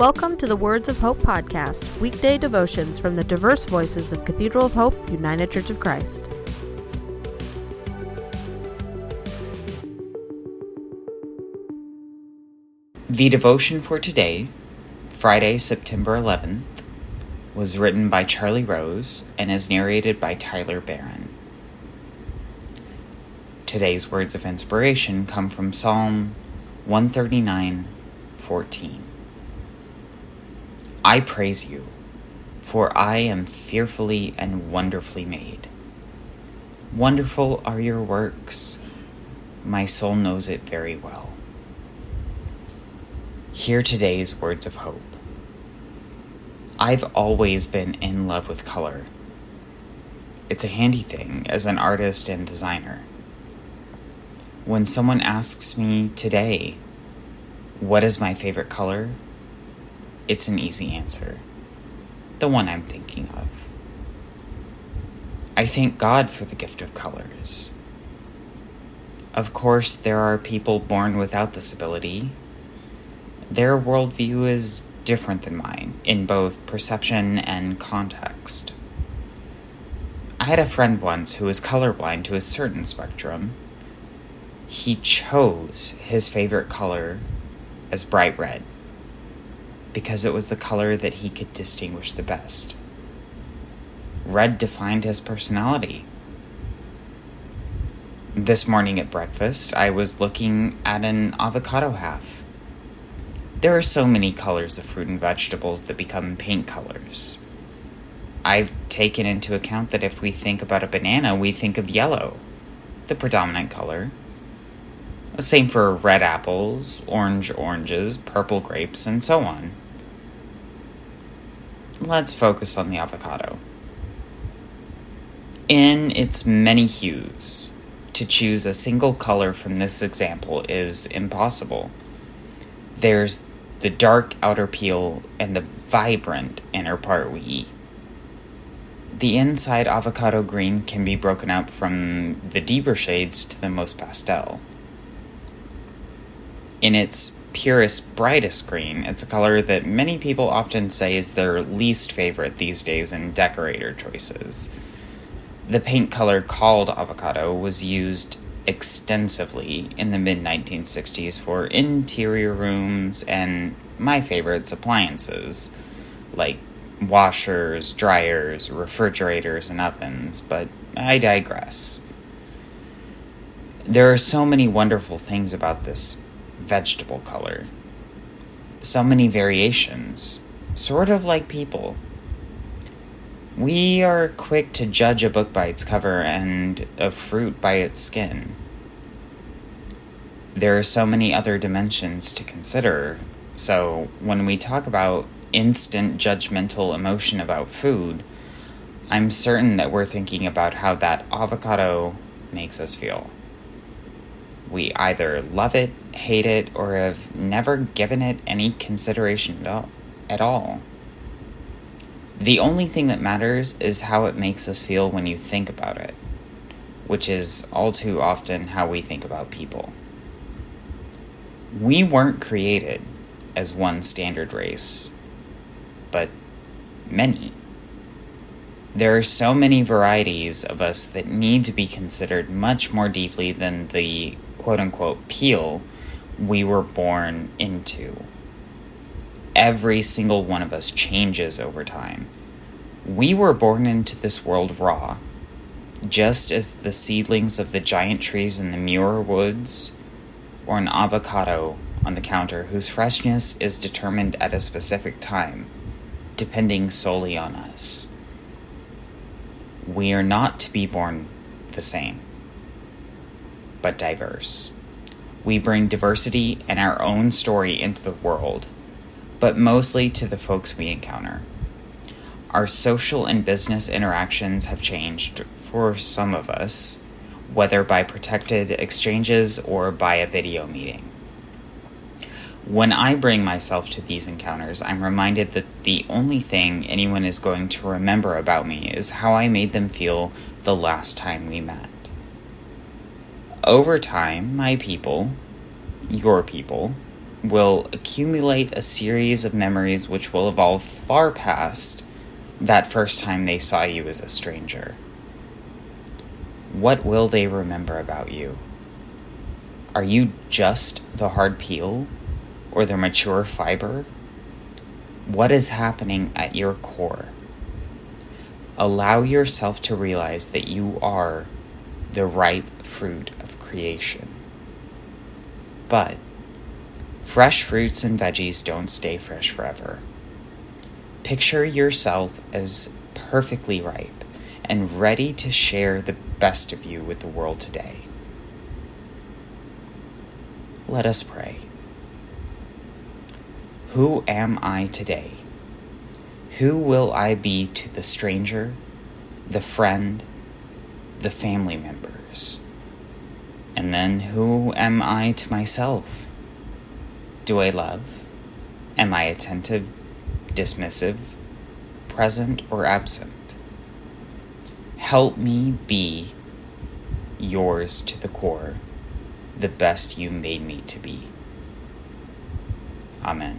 Welcome to the Words of Hope podcast, weekday devotions from the diverse voices of Cathedral of Hope, United Church of Christ. The devotion for today, Friday, September 11th, was written by Charlie Rose and is narrated by Tyler Barron. Today's words of inspiration come from Psalm 139:14. I praise you, for I am fearfully and wonderfully made. Wonderful are your works. My soul knows it very well. Hear today's words of hope. I've always been in love with color. It's a handy thing as an artist and designer. When someone asks me today, what is my favorite color? It's an easy answer, the one I'm thinking of. I thank God for the gift of colors. Of course, there are people born without this ability. Their worldview is different than mine in both perception and context. I had a friend once who was colorblind to a certain spectrum. He chose his favorite color as bright red, because it was the color that he could distinguish the best. Red defined his personality. This morning at breakfast, I was looking at an avocado half. There are so many colors of fruit and vegetables that become paint colors. I've taken into account that if we think about a banana, we think of yellow, the predominant color. Same for red apples, oranges, purple grapes, and so on. Let's focus on the avocado. In its many hues, to choose a single color from this example is impossible. There's the dark outer peel and the vibrant inner part we eat. The inside avocado green can be broken up from the deeper shades to the most pastel. In its purest, brightest green, it's a color that many people often say is their least favorite these days in decorator choices. The paint color called avocado was used extensively in the mid-1960s for interior rooms and, my favorites, appliances, like washers, dryers, refrigerators, and ovens, but I digress. There are so many wonderful things about this vegetable color. So many variations, sort of like people. We are quick to judge a book by its cover and a fruit by its skin. There are so many other dimensions to consider, so when we talk about instant judgmental emotion about food, I'm certain that we're thinking about how that avocado makes us feel. We either love it, hate it, or have never given it any consideration at all. The only thing that matters is how it makes us feel when you think about it, which is all too often how we think about people. We weren't created as one standard race, but many. There are so many varieties of us that need to be considered much more deeply than the quote-unquote peel we were born into. Every single one of us changes over time. We were born into this world raw, just as the seedlings of the giant trees in the Muir Woods, or an avocado on the counter whose freshness is determined at a specific time, depending solely on us. We are not to be born the same, but diverse. We bring diversity and our own story into the world, but mostly to the folks we encounter. Our social and business interactions have changed for some of us, whether by protected exchanges or by a video meeting. When I bring myself to these encounters, I'm reminded that the only thing anyone is going to remember about me is how I made them feel the last time we met. Over time, my people, your people, will accumulate a series of memories which will evolve far past that first time they saw you as a stranger. What will they remember about you? Are you just the hard peel or the mature fiber? What is happening at your core? Allow yourself to realize that you are the ripe fruit of creation. But fresh fruits and veggies don't stay fresh forever. Picture yourself as perfectly ripe and ready to share the best of you with the world today. Let us pray. Who am I today? Who will I be to the stranger, the friend, the family members? And then who am I to myself? Do I love? Am I attentive, dismissive, present, or absent? Help me be yours to the core, the best you made me to be. Amen.